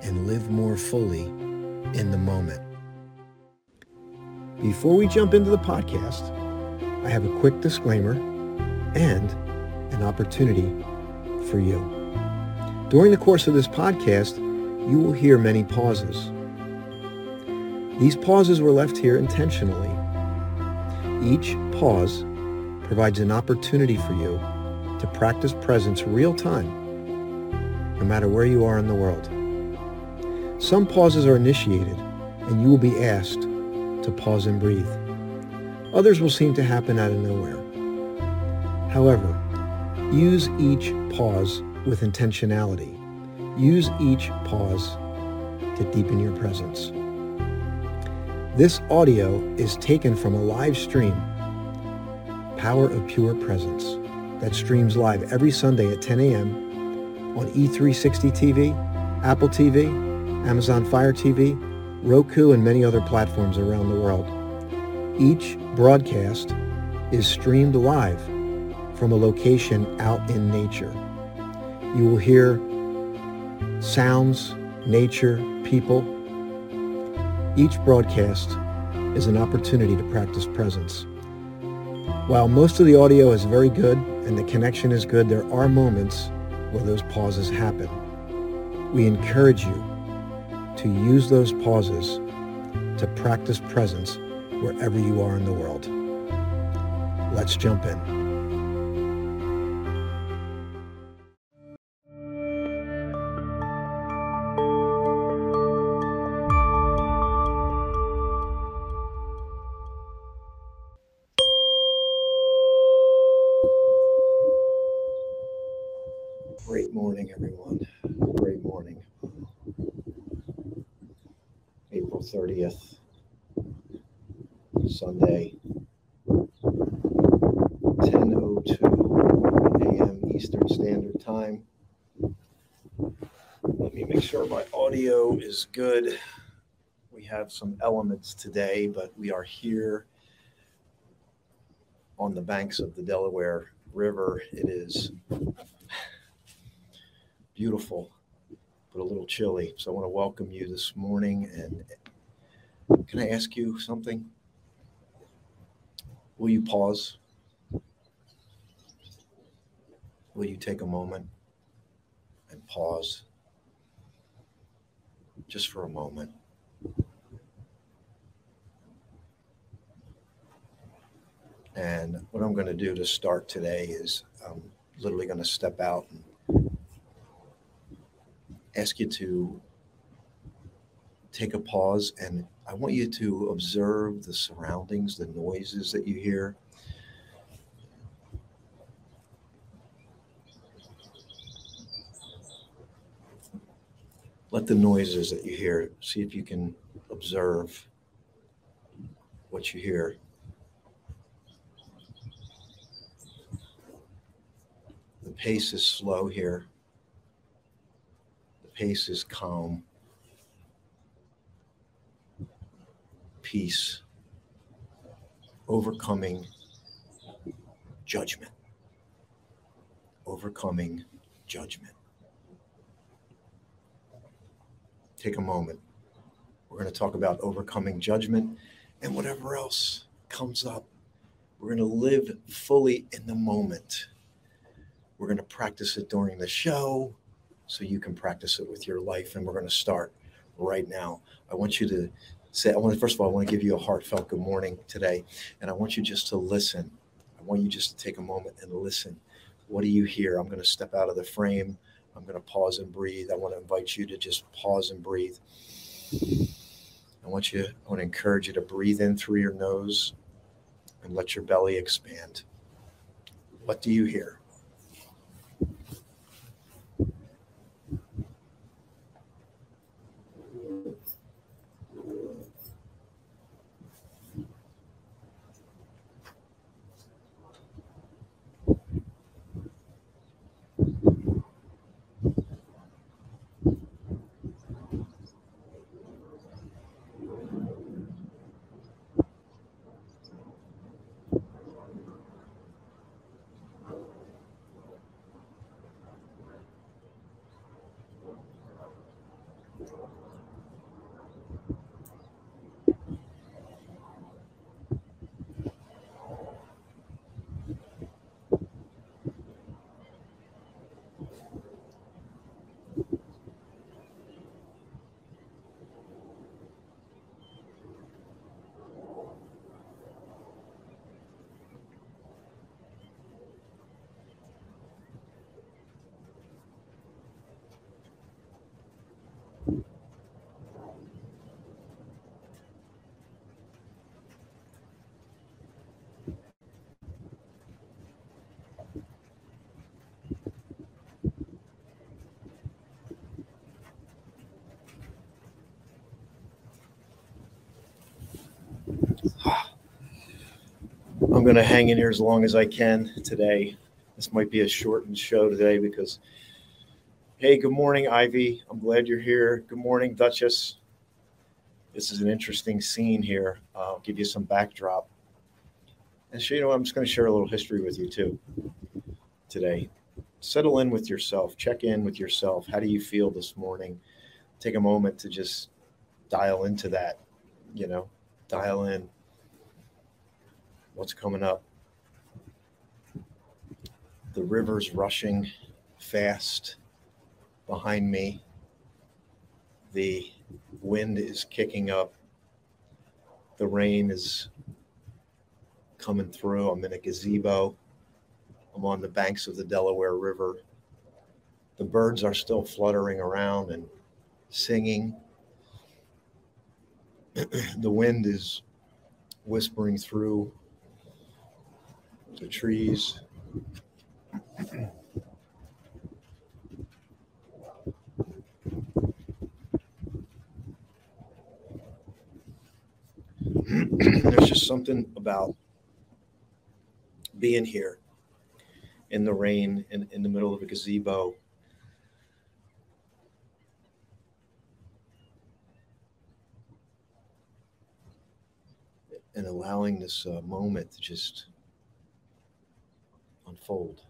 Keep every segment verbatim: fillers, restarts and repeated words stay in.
and live more fully in the moment. Before we jump into the podcast, I have a quick disclaimer and an opportunity for you. During the course of this podcast, you will hear many pauses. These pauses were left here intentionally. Each pause provides an opportunity for you to practice presence real time, no matter where you are in the world. Some pauses are initiated and you will be asked to pause and breathe. Others will seem to happen out of nowhere. However, use each pause with intentionality. Use each pause to deepen your presence. This audio is taken from a live stream, Power of Pure Presence, that streams live every Sunday at ten a.m. on E three sixty T V, Apple T V, Amazon Fire T V, Roku, and many other platforms around the world. Each broadcast is streamed live from a location out in nature. You will hear sounds, nature, people. Each broadcast is an opportunity to practice presence. While most of the audio is very good and the connection is good, there are moments where those pauses happen. We encourage you to use those pauses to practice presence wherever you are in the world. Let's jump in. thirtieth, Sunday, ten oh two a.m. Eastern Standard Time. Let me make sure my audio is good. We have some elements today, but we are here on the banks of the Delaware River. It is beautiful, but a little chilly. So I want to welcome you this morning. And can I ask you something? Will you pause? Will you take a moment and pause just for a moment? And what I'm going to do to start today is I'm literally going to step out and ask you to take a pause, and I want you to observe the surroundings, the noises that you hear. Let the noises that you hear, see if you can observe what you hear. The pace is slow here. The pace is calm. Peace, overcoming judgment, overcoming judgment. Take a moment. We're going to talk about overcoming judgment and whatever else comes up. We're going to live fully in the moment. We're going to practice it during the show so you can practice it with your life. And we're going to start right now. I want you to Say, I want to, first of all, I want to give you a heartfelt good morning today. And I want you just to listen. I want you just to take a moment and listen. What do you hear? I'm going to step out of the frame. I'm going to pause and breathe. I want to invite you to just pause and breathe. I want you, I want to encourage you to breathe in through your nose and let your belly expand. What do you hear? I'm going to hang in here as long as I can today. This might be a shortened show today because, hey, good morning, Ivy. I'm glad you're here. Good morning, Duchess. This is an interesting scene here. Uh, I'll give you some backdrop. And so, you know, I'm just going to share a little history with you, too, today. Settle in with yourself. Check in with yourself. How do you feel this morning? Take a moment to just dial into that, you know, dial in. What's coming up? The river's rushing fast behind me. The wind is kicking up. The rain is coming through. I'm in a gazebo. I'm on the banks of the Delaware River. The birds are still fluttering around and singing. The wind is whispering through the trees. There's just something about being here in the rain, in, in the middle of a gazebo. And allowing this uh, moment to just unfold.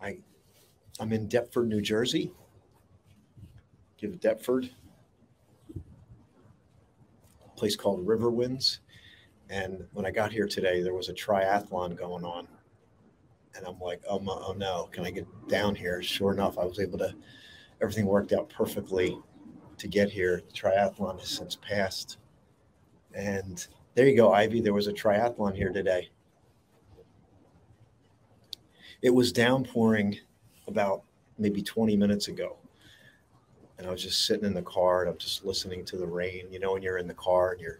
I, I'm in Deptford, New Jersey. Give Deptford, a place called River Winds. And when I got here today, there was a triathlon going on. And I'm like, oh, my, oh no, can I get down here? Sure enough, I was able to, everything worked out perfectly to get here. The triathlon has since passed. And there you go, Ivy. There was a triathlon here today. It was downpouring about maybe twenty minutes ago. And I was just sitting in the car and I'm just listening to the rain. You know, when you're in the car and you're,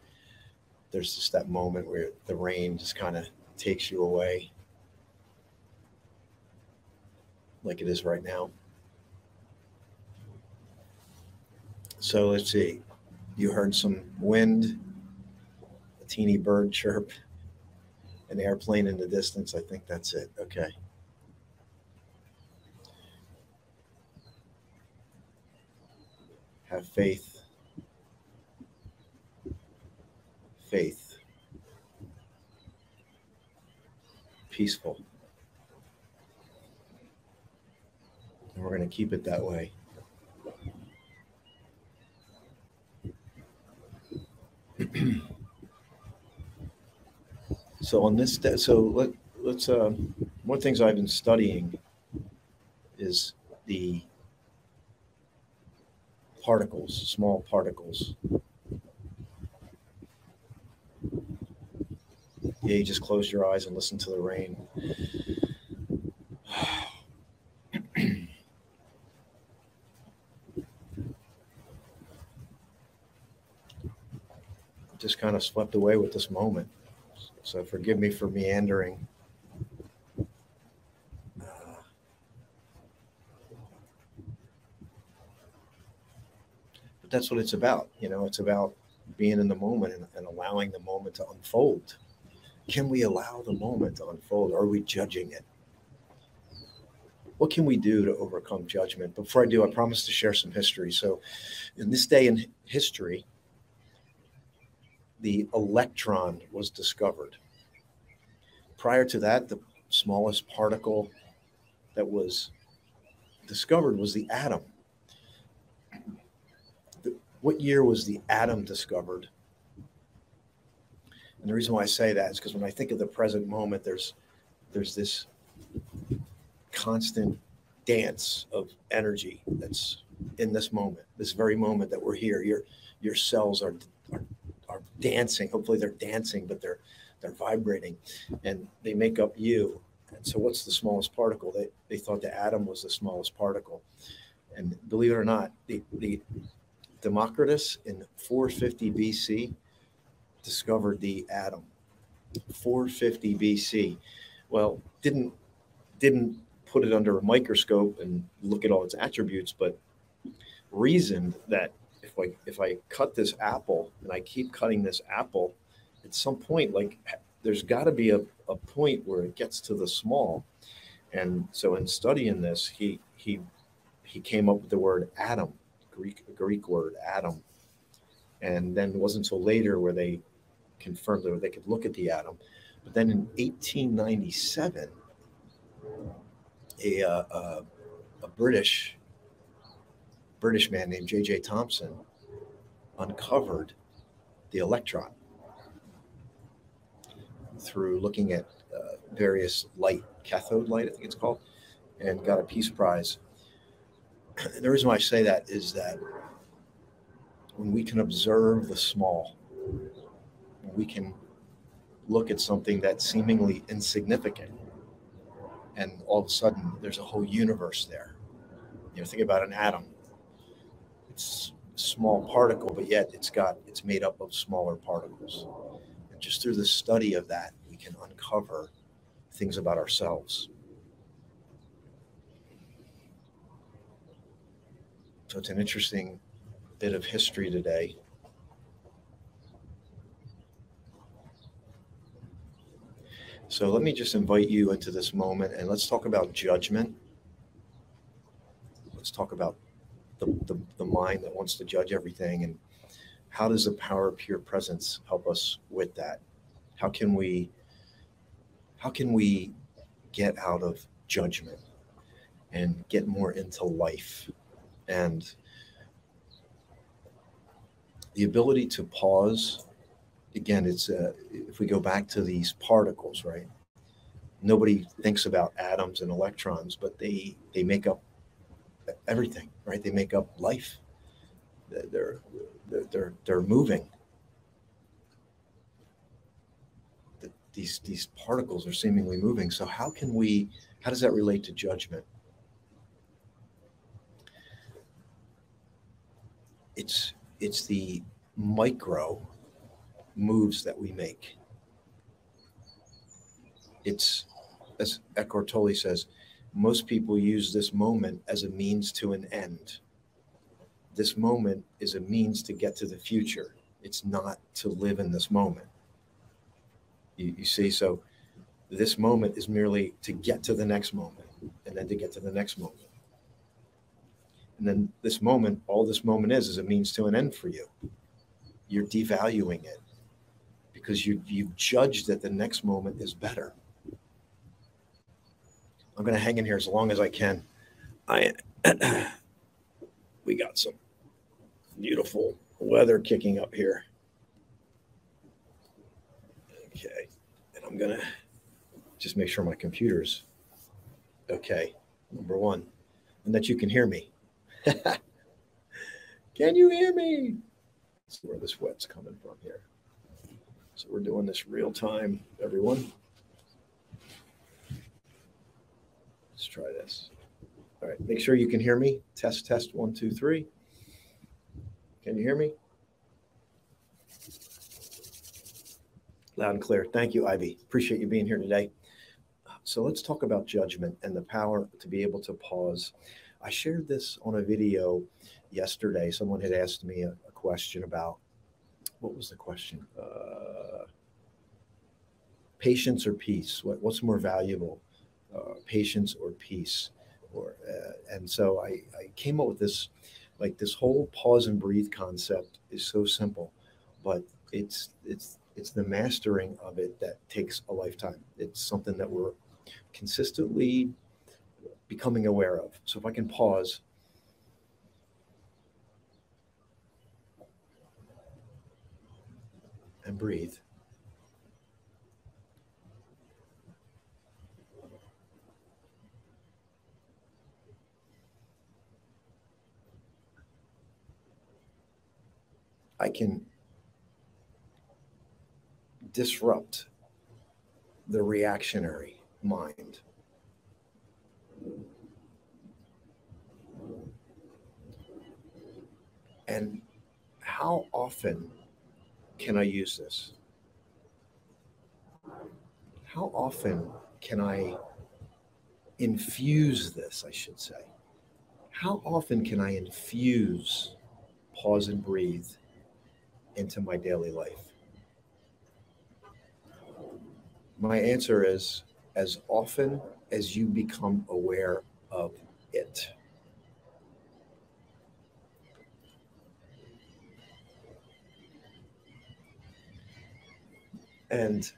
there's just that moment where the rain just kind of takes you away. Like it is right now. So let's see. You heard some wind. Teeny bird chirp, an airplane in the distance. I think that's it. Okay. Have faith. Faith. Peaceful. And we're going to keep it that way. So on this, so let, let's, uh, one of the things I've been studying is the particles, small particles. Yeah, you just close your eyes and listen to the rain. Just kind of swept away with this moment. So forgive me for meandering. Uh, but that's what it's about. You know, it's about being in the moment and, and allowing the moment to unfold. Can we allow the moment to unfold? Or are we judging it? What can we do to overcome judgment? Before I do, I promise to share some history. So in this day in history, the electron was discovered. Prior to that, the smallest particle that was discovered was the atom. The, what year was the atom discovered? And the reason why I say that is because when I think of the present moment, there's there's this constant dance of energy that's in this moment, this very moment that we're here. Your your cells are are, are dancing. Hopefully they're dancing, but they're they're vibrating, and they make up you. And so what's the smallest particle? They they thought the atom was the smallest particle. And believe it or not, the, the Democritus in four fifty B C discovered the atom. four fifty B C. Well, didn't didn't put it under a microscope and look at all its attributes, but reasoned that if I if I cut this apple and I keep cutting this apple, at some point, like, there's got to be a, a point where it gets to the small. And so in studying this, he he he came up with the word atom, Greek Greek word atom. And then it wasn't until later where they confirmed that they could look at the atom. But then in eighteen ninety-seven, a, uh, a, a British British man named J J Thompson uncovered the electron through looking at uh, various light, cathode light, I think it's called, and got a Peace Prize. And the reason why I say that is that when we can observe the small, we can look at something that's seemingly insignificant, and all of a sudden there's a whole universe there. You know, think about an atom. It's a small particle, but yet it's got, it's made up of smaller particles. And just through the study of that, we can uncover things about ourselves. So it's an interesting bit of history today. So let me just invite you into this moment, and let's talk about judgment. Let's talk about the, the, the mind that wants to judge everything, and how does the power of pure presence help us with that? How can we, how can we get out of judgment and get more into life? And the ability to pause, again, it's uh, if we go back to these particles, right? Nobody thinks about atoms and electrons, but they, they make up everything, right? They make up life. They're, they're, they're, they're moving. These, these particles are seemingly moving. So how can we, how does that relate to judgment? It's, it's the micro moves that we make. It's, as Eckhart Tolle says, most people use this moment as a means to an end. This moment is a means to get to the future. It's not to live in this moment. You, you see, so this moment is merely to get to the next moment, and then to get to the next moment. And then this moment, all this moment is, is a means to an end for you. You're devaluing it, because you, you've judged that the next moment is better. I'm going to hang in here as long as I can. I, we got some beautiful weather kicking up here. Okay. And I'm going to just make sure my computer's okay, number one, and that you can hear me. Can you hear me? That's where the sweat's coming from here. So we're doing this real time, everyone. Let's try this. All right, make sure you can hear me. Test, test, one, two, three. Can you hear me? Loud and clear. Thank you, Ivy. Appreciate you being here today. So let's talk about judgment and the power to be able to pause. I shared this on a video yesterday. Someone had asked me a question about, what was the question? Uh, patience or peace? What, what's more valuable, uh, patience or peace? Or uh, and so I, I came up with this, like, this whole pause and breathe concept is so simple, but it's it's it's the mastering of it that takes a lifetime. It's something that we're consistently becoming aware of. So if I can pause. And breathe. I can disrupt the reactionary mind. And how often can I use this? How often can I infuse this, I should say? How often can I infuse pause and breathe into my daily life? My answer is as often as you become aware of it. And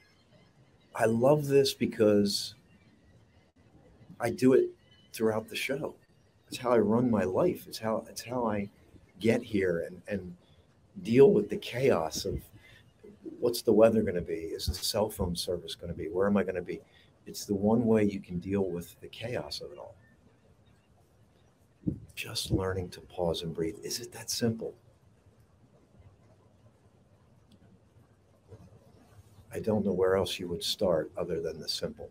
I love this because I do it throughout the show. It's how I run my life. It's how it's how I get here and, and deal with the chaos of what's the weather going to be? Is the cell phone service going to be? Where am I going to be? It's the one way you can deal with the chaos of it all. Just learning to pause and breathe. Is it that simple? I don't know where else you would start other than the simple.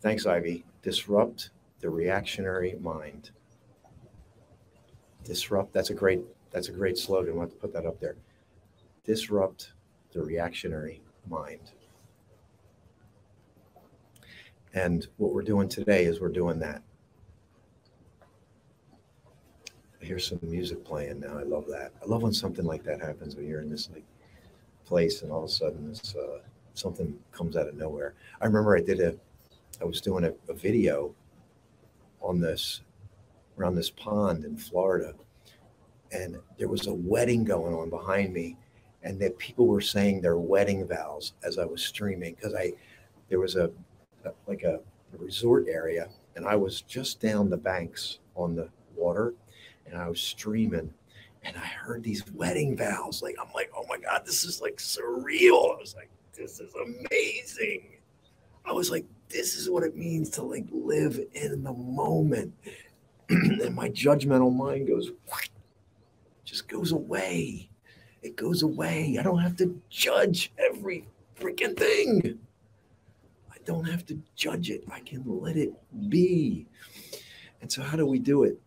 Thanks, Ivy. Disrupt the reactionary mind. Disrupt, that's a great, that's a great slogan. We'll have to put that up there. Disrupt the reactionary mind. And what we're doing today is we're doing that. I hear some music playing now. I love that. I love when something like that happens when you're in this like place and all of a sudden it's, uh, something comes out of nowhere. I remember I did a, I was doing a, a video on this, around this pond in Florida, and there was a wedding going on behind me, and that people were saying their wedding vows as I was streaming, because I, there was a, a like a, a resort area, and I was just down the banks on the water, and I was streaming. And I heard these wedding vows. Like, I'm like, oh my God, this is like surreal. I was like, this is amazing. I was like, this is what it means to like live in the moment. And my judgmental mind goes, what? Just goes away. It goes away. I don't have to judge every freaking thing. I don't have to judge it. I can let it be. And so how do we do it?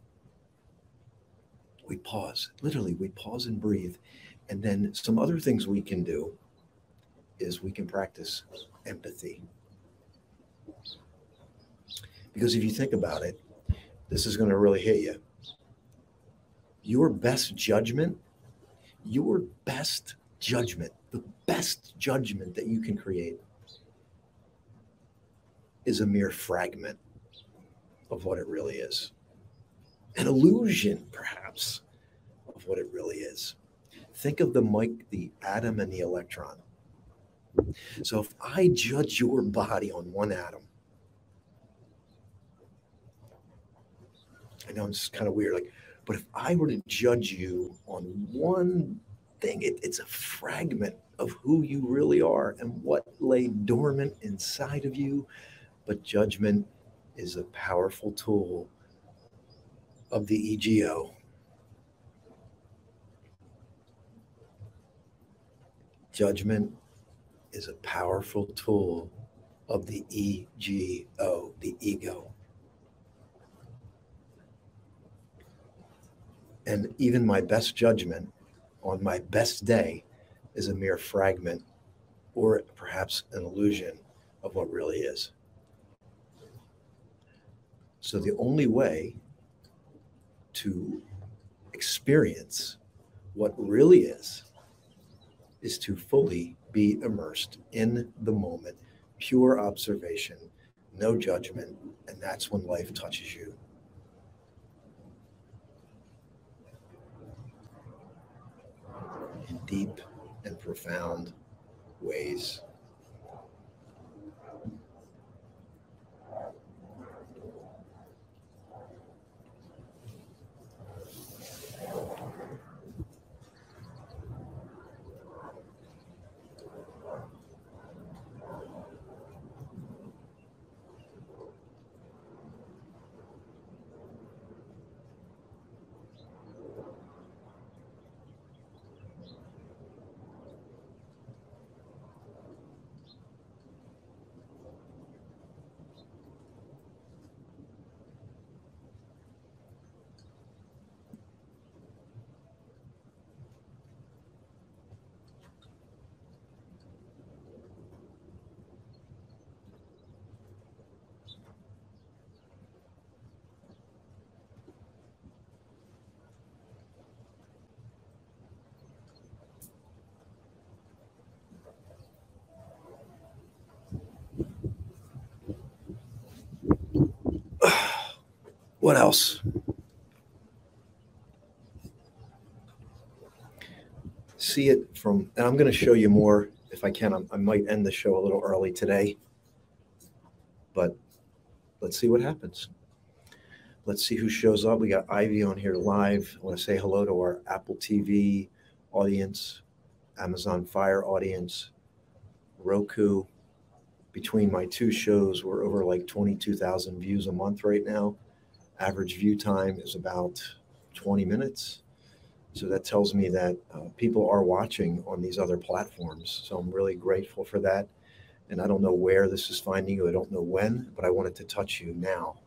We pause, literally we pause and breathe. And then some other things we can do is we can practice empathy. Because if you think about it, this is going to really hit you. Your best judgment, your best judgment, the best judgment that you can create is a mere fragment of what it really is. An illusion, perhaps, of what it really is. Think of the mic, the atom and the electron. So if I judge your body on one atom, I know it's kind of weird, like, but if I were to judge you on one thing, it, it's a fragment of who you really are and what lay dormant inside of you. But judgment is a powerful tool of the E G O. Judgment is a powerful tool of the E G O, the ego. And even my best judgment on my best day is a mere fragment or perhaps an illusion of what really is. So the only way to experience what really is, is to fully be immersed in the moment, pure observation, no judgment, and that's when life touches you. In deep and profound ways. What else? See it from, and I'm going to show you more if I can. I'm, I might end the show a little early today, but let's see what happens. Let's see who shows up. We got Ivy on here live. I want to say hello to our Apple T V audience, Amazon Fire audience, Roku. Between my two shows, we're over like twenty-two thousand views a month right now. Average view time is about twenty minutes. So that tells me that uh, people are watching on these other platforms. So I'm really grateful for that. And I don't know where this is finding you. I don't know when, but I want it to touch you now.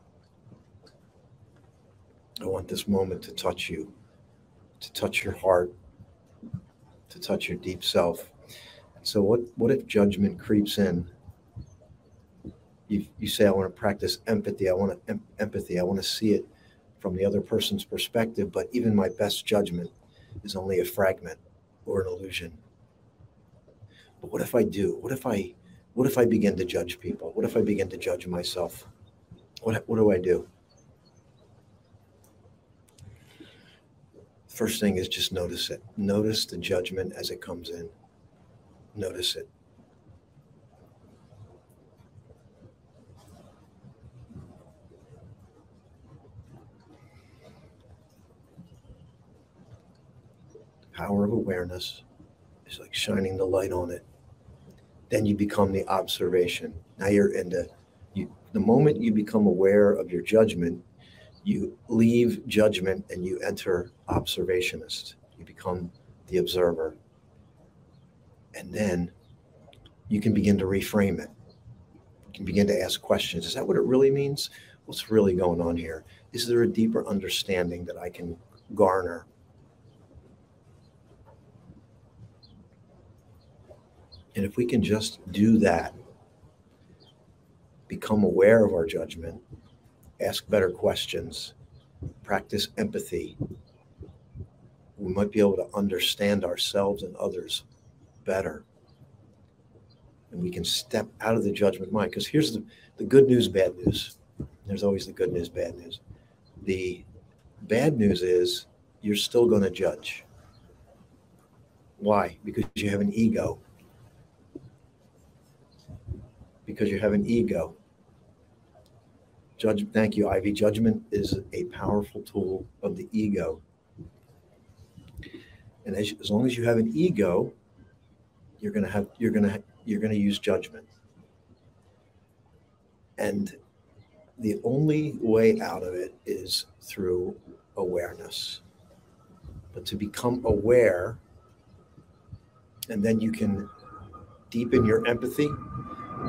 I want this moment to touch you, to touch your heart, to touch your deep self. So what, what if judgment creeps in? You, you say, I want to practice empathy. I want to em empathy. I want to see it from the other person's perspective, but even my best judgment is only a fragment or an illusion. But what if I do? What if I, what if I begin to judge people? What if I begin to judge myself? What, what do I do? First thing is just notice it. Notice the judgment as it comes in. Notice it. Power of awareness is like shining the light on it. Then you become the observation. Now you're in the, you, the moment you become aware of your judgment, you leave judgment and you enter observationist. You become the observer. And then you can begin to reframe it. You can begin to ask questions. Is that what it really means? What's really going on here? Is there a deeper understanding that I can garner? And if we can just do that, become aware of our judgment, ask better questions, practice empathy, we might be able to understand ourselves and others better. And we can step out of the judgment mind. Because here's the, the good news, bad news. There's always the good news, bad news. The bad news is you're still going to judge. Why? Because you have an ego. Because you have an ego. Judge, thank you, Ivy. Judgment is a powerful tool of the ego. And as, as long as you have an ego, you're gonna have you're gonna you're gonna use judgment. And the only way out of it is through awareness. But to become aware, and then you can deepen your empathy.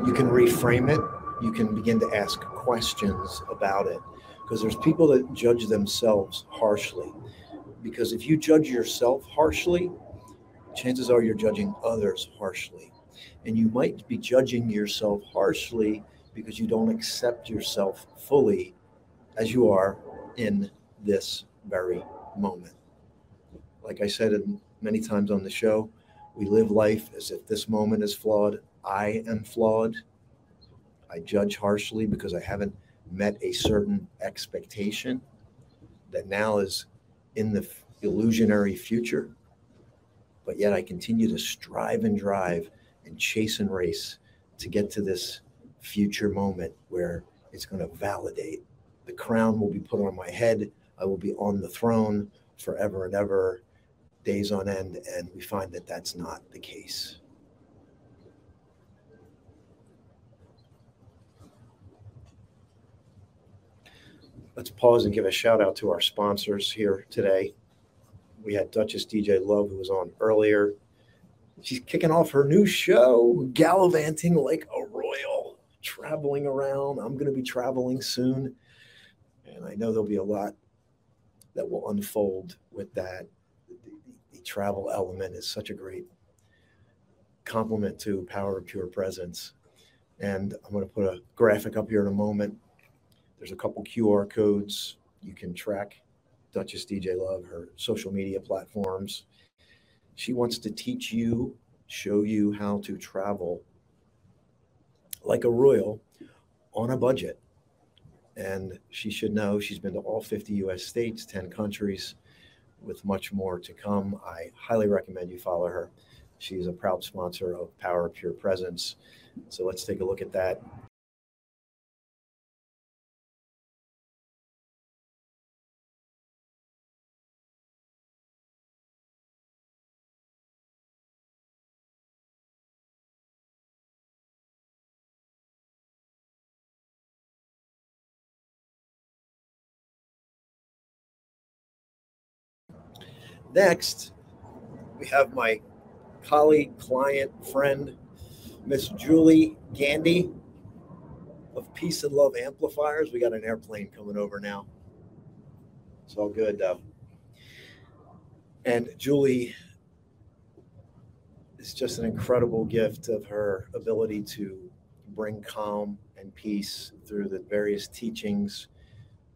You can reframe it. You can begin to ask questions about it, because there's people that judge themselves harshly. Because if you judge yourself harshly, chances are you're judging others harshly. And you might be judging yourself harshly because you don't accept yourself fully as you are in this very moment. Like I said many times on the show, we live life as if this moment is flawed. I am flawed. I judge harshly because I haven't met a certain expectation that now is in the illusionary future. But yet I continue to strive and drive and chase and race to get to this future moment where it's going to validate. The crown will be put on my head. I will be on the throne forever and ever, days on end. And we find that that's not the case. Let's pause and give a shout out to our sponsors here today. We had Duchess D J Love, who was on earlier. She's kicking off her new show, gallivanting like a royal, traveling around. I'm going to be traveling soon. And I know there'll be a lot that will unfold with that. The, the, the travel element is such a great compliment to Power of Pure Presence. And I'm going to put a graphic up here in a moment. There's a couple Q R codes. You can track Duchess D J Love, her social media platforms. She wants to teach you, show you how to travel like a royal on a budget. and she should know she's been to all fifty U S states, ten countries, with much more to come. I highly recommend you follow her. She's a proud sponsor of Power of Pure Presence. So let's take a look at that. Next, we have my colleague, client, friend, Miss Julie Gandy of Peace and Love Amplifiers. We got an airplane coming over now. It's all good, though. And Julie is just an incredible gift of her ability to bring calm and peace through the various teachings,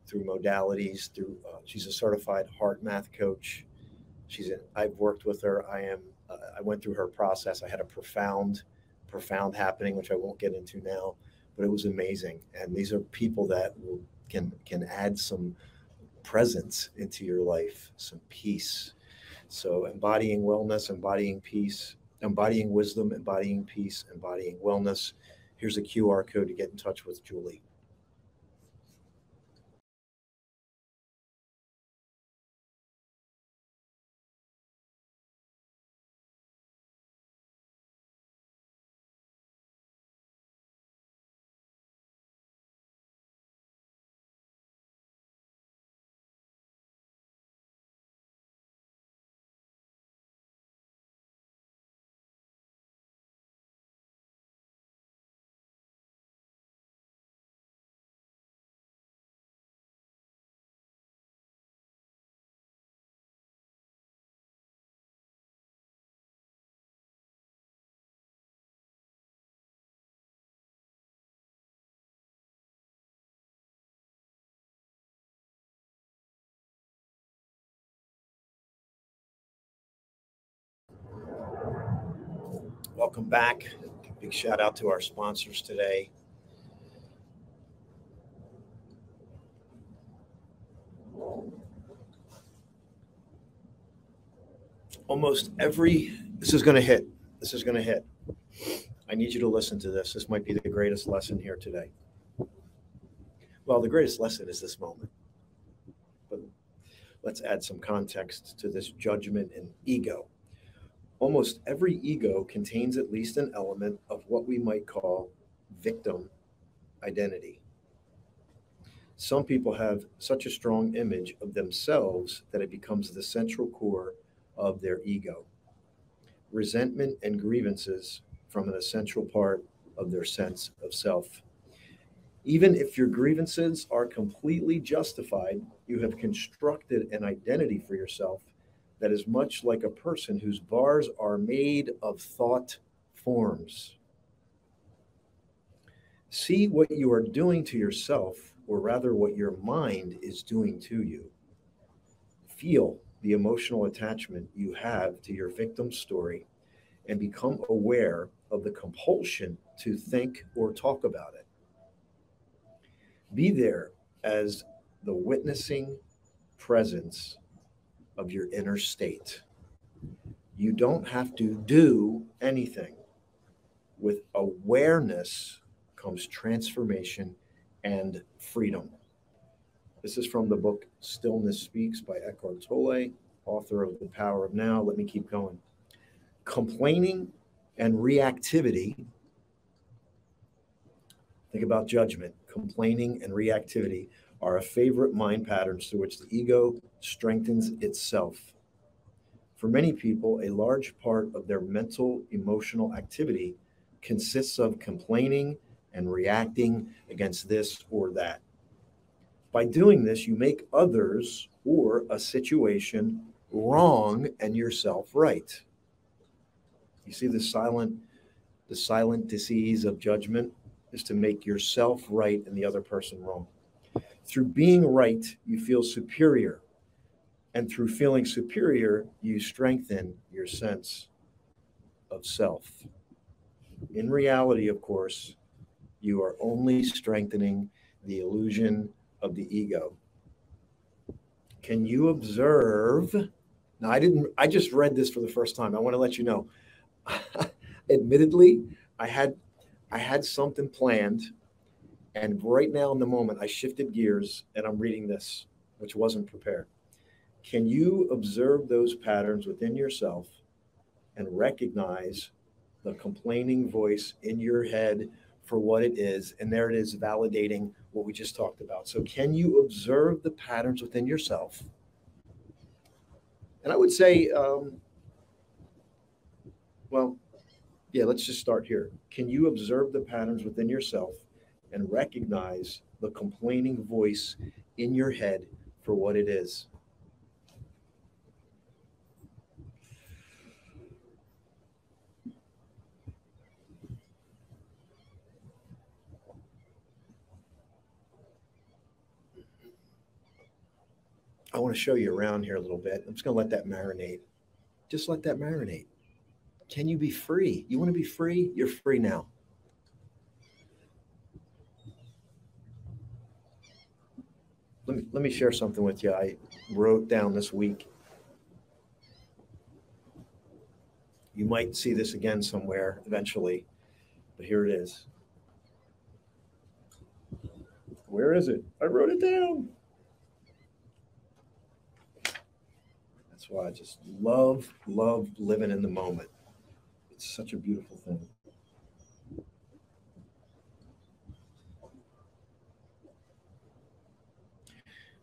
through modalities, through uh, she's a certified HeartMath coach. She's in, I've worked with her. I am. Uh, I went through her process. I had a profound, profound happening, which I won't get into now, but it was amazing. And these are people that will, can can add some presence into your life, some peace. So embodying wellness, embodying peace, embodying wisdom, embodying peace, embodying wellness. Here's a Q R code to get in touch with Julie. Welcome back. Big shout out to our sponsors today. Almost every, this is going to hit. This is going to hit. I need you to listen to this. This might be the greatest lesson here today. Well, the greatest lesson is this moment. But let's add some context to this judgment and ego. Almost every ego contains at least an element of what we might call victim identity. Some people have such a strong image of themselves that it becomes the central core of their ego. Resentment and grievances form an essential part of their sense of self. Even if your grievances are completely justified, you have constructed an identity for yourself that is much like a person whose bars are made of thought forms. See what you are doing to yourself, or rather what your mind is doing to you. Feel the emotional attachment you have to your victim story and become aware of the compulsion to think or talk about it. Be there as the witnessing presence of your inner state. You don't have to do anything. With awareness comes transformation and freedom. This is from the book Stillness Speaks by Eckhart Tolle, author of The Power of Now. Let me keep going. Complaining and reactivity. Think about judgment. Complaining and reactivity are a favorite mind patterns through which the ego strengthens itself. For many people, a large part of their mental emotional activity consists of complaining and reacting against this or that. By doing this, you make others or a situation wrong and yourself right. You see the silent, the silent disease of judgment is to make yourself right and the other person wrong. Through being right, you feel superior. And through feeling superior, you strengthen your sense of self. In reality, of course, you are only strengthening the illusion of the ego. Can you observe? Now, I didn't, I just read this for the first time. I want to let you know. Admittedly, I had, I had something planned. And right now in the moment, I shifted gears and I'm reading this, which wasn't prepared. Can you observe those patterns within yourself and recognize the complaining voice in your head for what it is? And there it is, validating what we just talked about. So can you observe the patterns within yourself? And I would say, um, well, yeah, let's just start here. Can you observe the patterns within yourself and recognize the complaining voice in your head for what it is? I want to show you around here a little bit. I'm just going to let that marinate. Just let that marinate. Can you be free? You want to be free? You're free now. Let me, let me share something with you I wrote down this week. You might see this again somewhere eventually, but here it is. Where is it? I wrote it down. That's why I just love, love living in the moment. It's such a beautiful thing.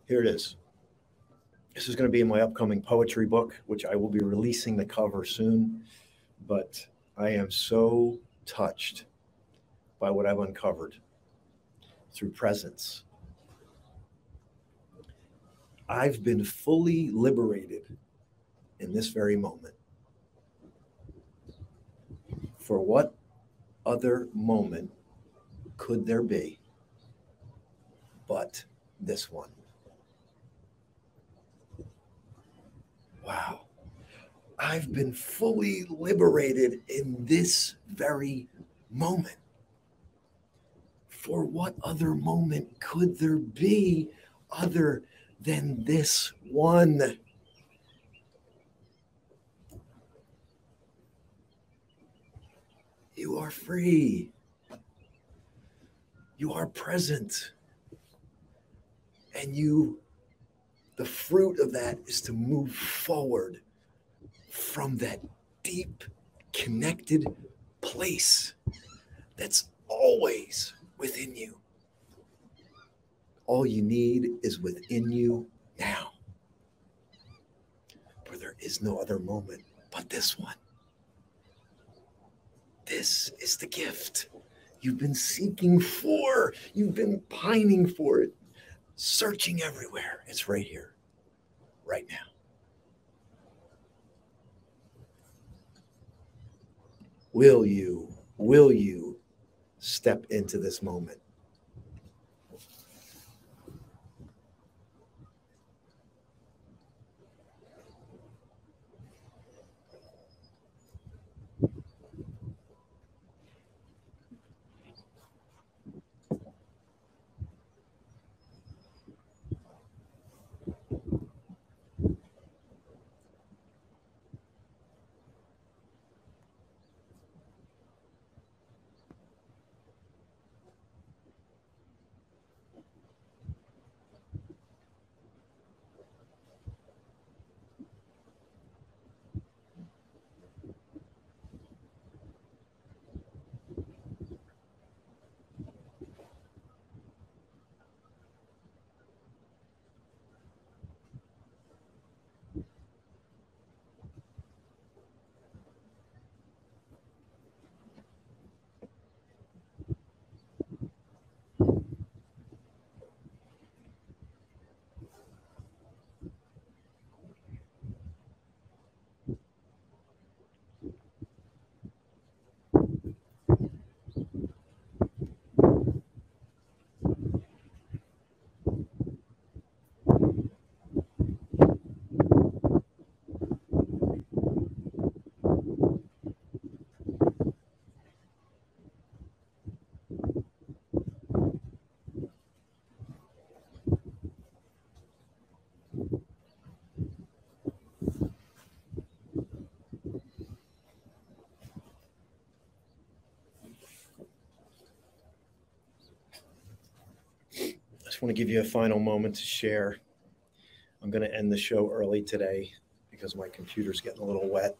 Here it is. This is going to be in my upcoming poetry book, which I will be releasing the cover soon. But I am so touched by what I've uncovered through presence. I've been fully liberated in this very moment. For what other moment could there be but this one? Wow, I've been fully liberated in this very moment. For what other moment could there be other than this one? You are free. You are present. And you the fruit of that is to move forward from that deep, connected place that's always within you. All you need is within you now. For there is no other moment but this one. This is the gift you've been seeking for. You've been pining for it. Searching everywhere. It's right here, right now. Will you, will you step into this moment? just want to give you a final moment to share. I'm going to end the show early today because my computer's getting a little wet,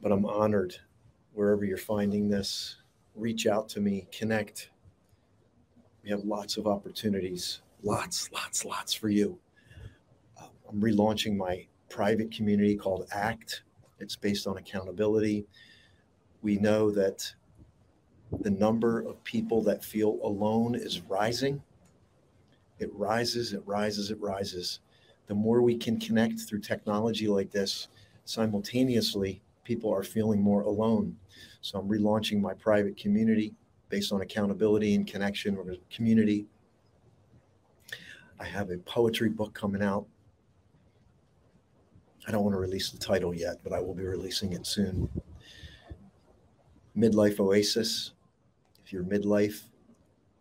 but I'm honored wherever you're finding this. Reach out to me, connect. We have lots of opportunities, lots, lots, lots for you. Uh, I'm relaunching my private community called A C T. It's based on accountability. We know that the number of people that feel alone is rising. It rises, it rises, it rises. The more we can connect through technology like this, simultaneously, people are feeling more alone. So I'm relaunching my private community based on accountability and connection with the community. I have a poetry book coming out. I don't want to release the title yet, but I will be releasing it soon. Midlife Oasis. If you're midlife,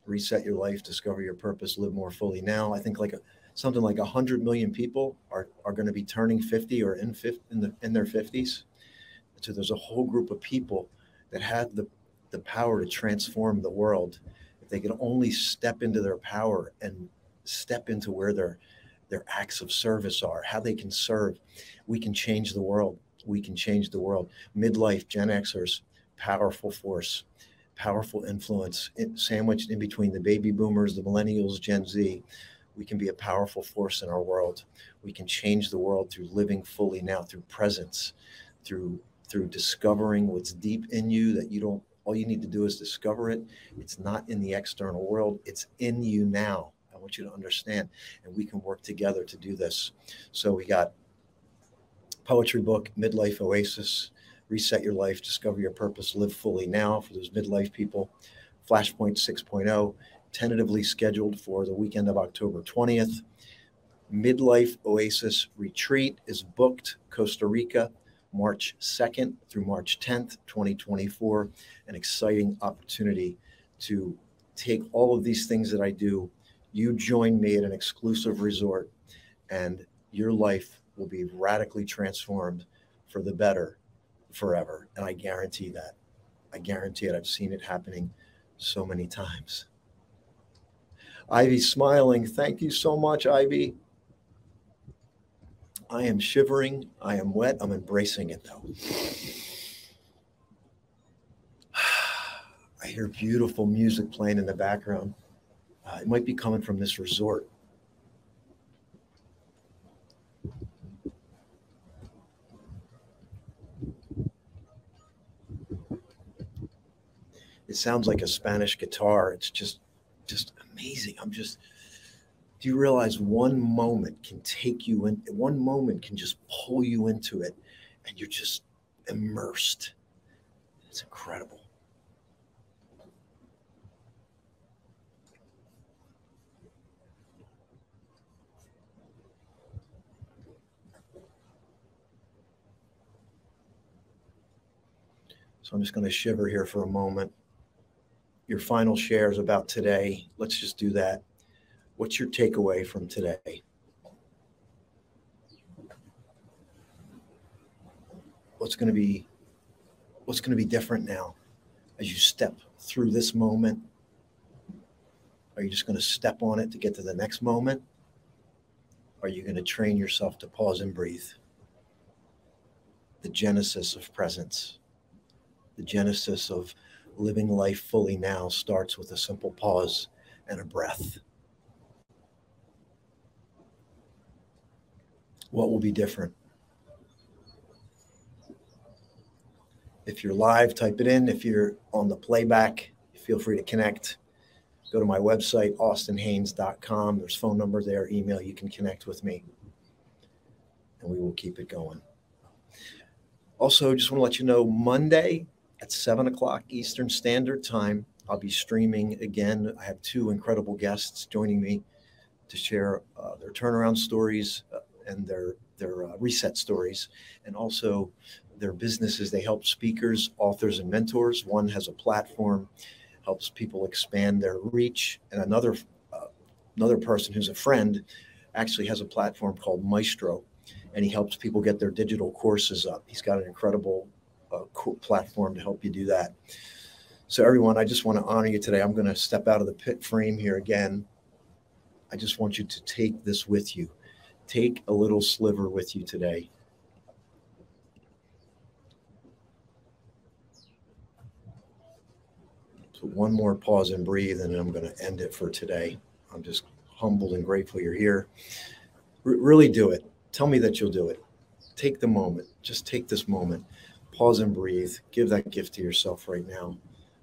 reset your life, discover your purpose, live more fully now. I think like a, something like one hundred million people are, are going to be turning fifty or in, in, the, in their fifties. So there's a whole group of people that have the, the power to transform the world. If they can only step into their power and step into where their, their acts of service are, how they can serve, we can change the world. We can change the world. Midlife Gen Xers. Powerful force, powerful influence, sandwiched in between the baby boomers, the millennials, Gen Z. We can be a powerful force in our world. We can change the world through living fully now, through presence, through through discovering what's deep in you that you don't, all you need to do is discover it. It's not in the external world, it's in you now. I want you to understand, and we can work together to do this. So we got poetry book, Midlife Oasis, Reset Your Life, Discover Your Purpose, Live Fully Now for those midlife people. Flashpoint six point oh, tentatively scheduled for the weekend of October twentieth. Midlife Oasis Retreat is booked, Costa Rica, March second through March tenth, twenty twenty-four. An exciting opportunity to take all of these things that I do. You join me at an exclusive resort, and your life will be radically transformed for the better. Forever. And I guarantee that. I guarantee it. I've seen it happening so many times. Ivy's smiling. Thank you so much, Ivy. I am shivering. I am wet. I'm embracing it, though. I hear beautiful music playing in the background. Uh, it might be coming from this resort. It sounds like a Spanish guitar. It's just, just amazing. I'm just, do you realize one moment can take you in, one moment can just pull you into it, and you're just immersed. It's incredible. So I'm just going to shiver here for a moment. Your final shares about today. Let's just do that. What's your takeaway from today? What's going to be, what's going to be different now as you step through this moment? Are you just going to step on it to get to the next moment? Are you going to train yourself to pause and breathe? The genesis of presence, the genesis of living life fully now starts with a simple pause and a breath. What will be different? If you're live, type it in. If you're on the playback, feel free to connect. Go to my website, austin haynes dot com. There's phone number there, email. You can connect with me, and we will keep it going. Also, just want to let you know, Monday, at seven o'clock Eastern Standard Time, I'll be streaming again. I have two incredible guests joining me to share uh, their turnaround stories uh, and their, their uh, reset stories, and also their businesses. They help speakers, authors, and mentors. One has a platform, helps people expand their reach. And another, uh, another person who's a friend actually has a platform called Maestro, and he helps people get their digital courses up. He's got an incredible a cool platform to help you do that. So everyone, I just want to honor you today. I'm going to step out of the pit frame here again. I just want you to take this with you. Take a little sliver with you today. So one more pause and breathe, and then I'm going to end it for today. I'm just humbled and grateful you're here. R- really do it. Tell me that you'll do it. Take the moment. Just take this moment. Pause and breathe. Give that gift to yourself right now.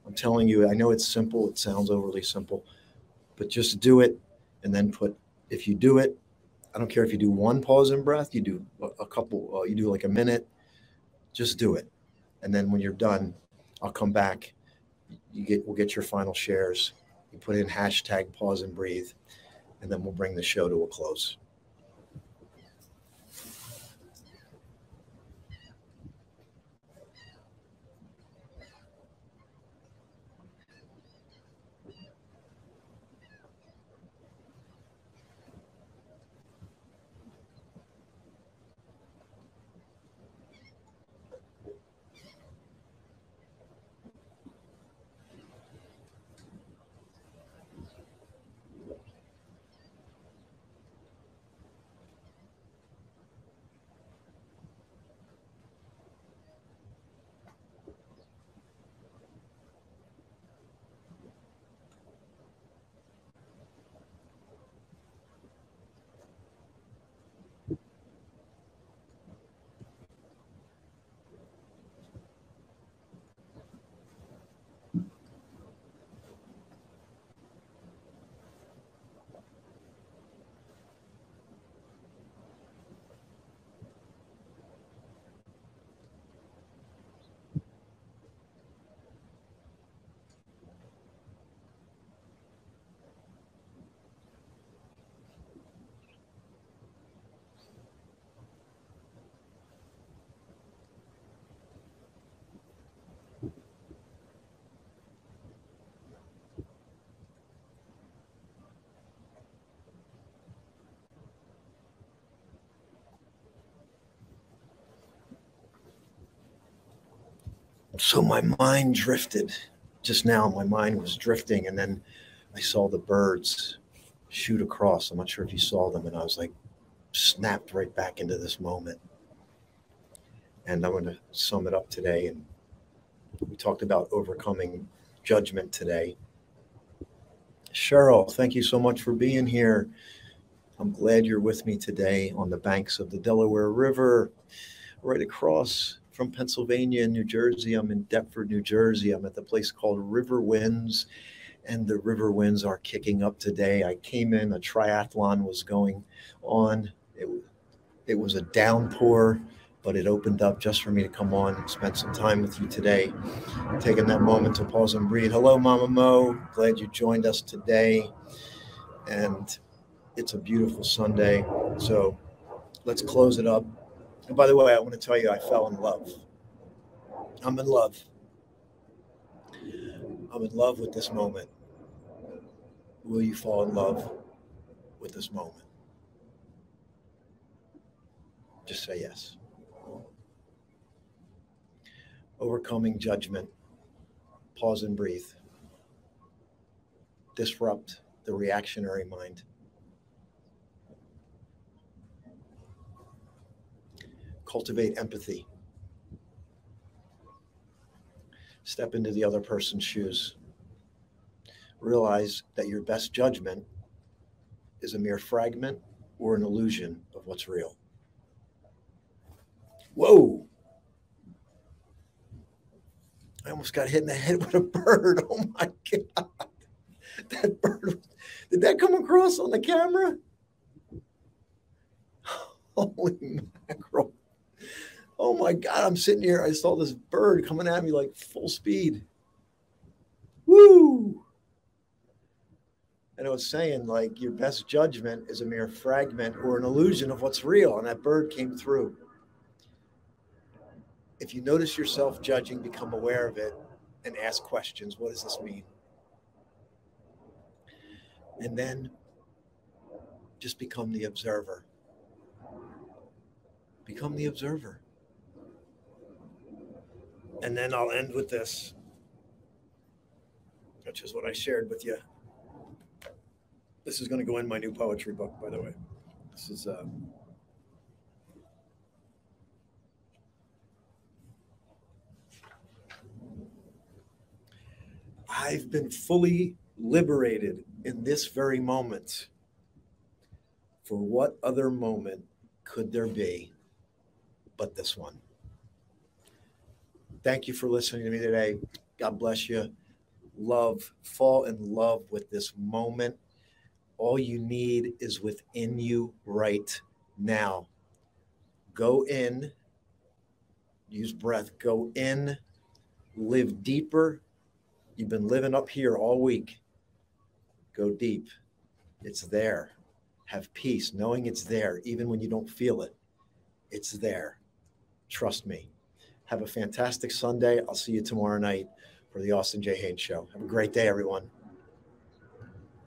I'm telling you, I know it's simple. It sounds overly simple, but just do it. And then put, if you do it, I don't care if you do one pause and breath, you do a couple, uh, you do like a minute, just do it. And then when you're done, I'll come back. You get, we'll get your final shares. You put in hashtag pause and breathe, and then we'll bring the show to a close. So my mind drifted just now. My mind was drifting, and then I saw the birds shoot across. I'm not sure if you saw them, and I was like snapped right back into this moment. And I'm going to sum it up today. And we talked about overcoming judgment today. Cheryl, thank you so much for being here. I'm glad you're with me today on the banks of the Delaware River, right across from Pennsylvania and New Jersey. I'm in Deptford, New Jersey. I'm at the place called River Winds, and the River Winds are kicking up today. I came in, a triathlon was going on. It, it was a downpour, but it opened up just for me to come on and spend some time with you today. I'm taking that moment to pause and breathe. Hello, Mama Mo. Glad you joined us today. And it's a beautiful Sunday. So let's close it up. And by the way, I want to tell you, I fell in love. I'm in love. I'm in love with this moment. Will you fall in love with this moment? Just say yes. Overcoming judgment. Pause and breathe. Disrupt the reactionary mind. Cultivate empathy. Step into the other person's shoes. Realize that your best judgment is a mere fragment or an illusion of what's real. Whoa! I almost got hit in the head with a bird. Oh my God. That bird, did that come across on the camera? Holy mackerel. Oh my God, I'm sitting here. I saw this bird coming at me like full speed. Woo! And it was saying, like, your best judgment is a mere fragment or an illusion of what's real. And that bird came through. If you notice yourself judging, become aware of it and ask questions. What does this mean? And then just become the observer. Become the observer. And then I'll end with this, which is what I shared with you. This is going to go in my new poetry book, by the way. This is uh, I've been fully liberated in this very moment. For what other moment could there be but this one? Thank you for listening to me today. God bless you. Love, fall in love with this moment. All you need is within you right now. Go in, use breath, go in, live deeper. You've been living up here all week. Go deep. It's there. Have peace, knowing it's there, even when you don't feel it. It's there. Trust me. Have a fantastic Sunday. I'll see you tomorrow night for the Austin J. Haynes Show. Have a great day, everyone.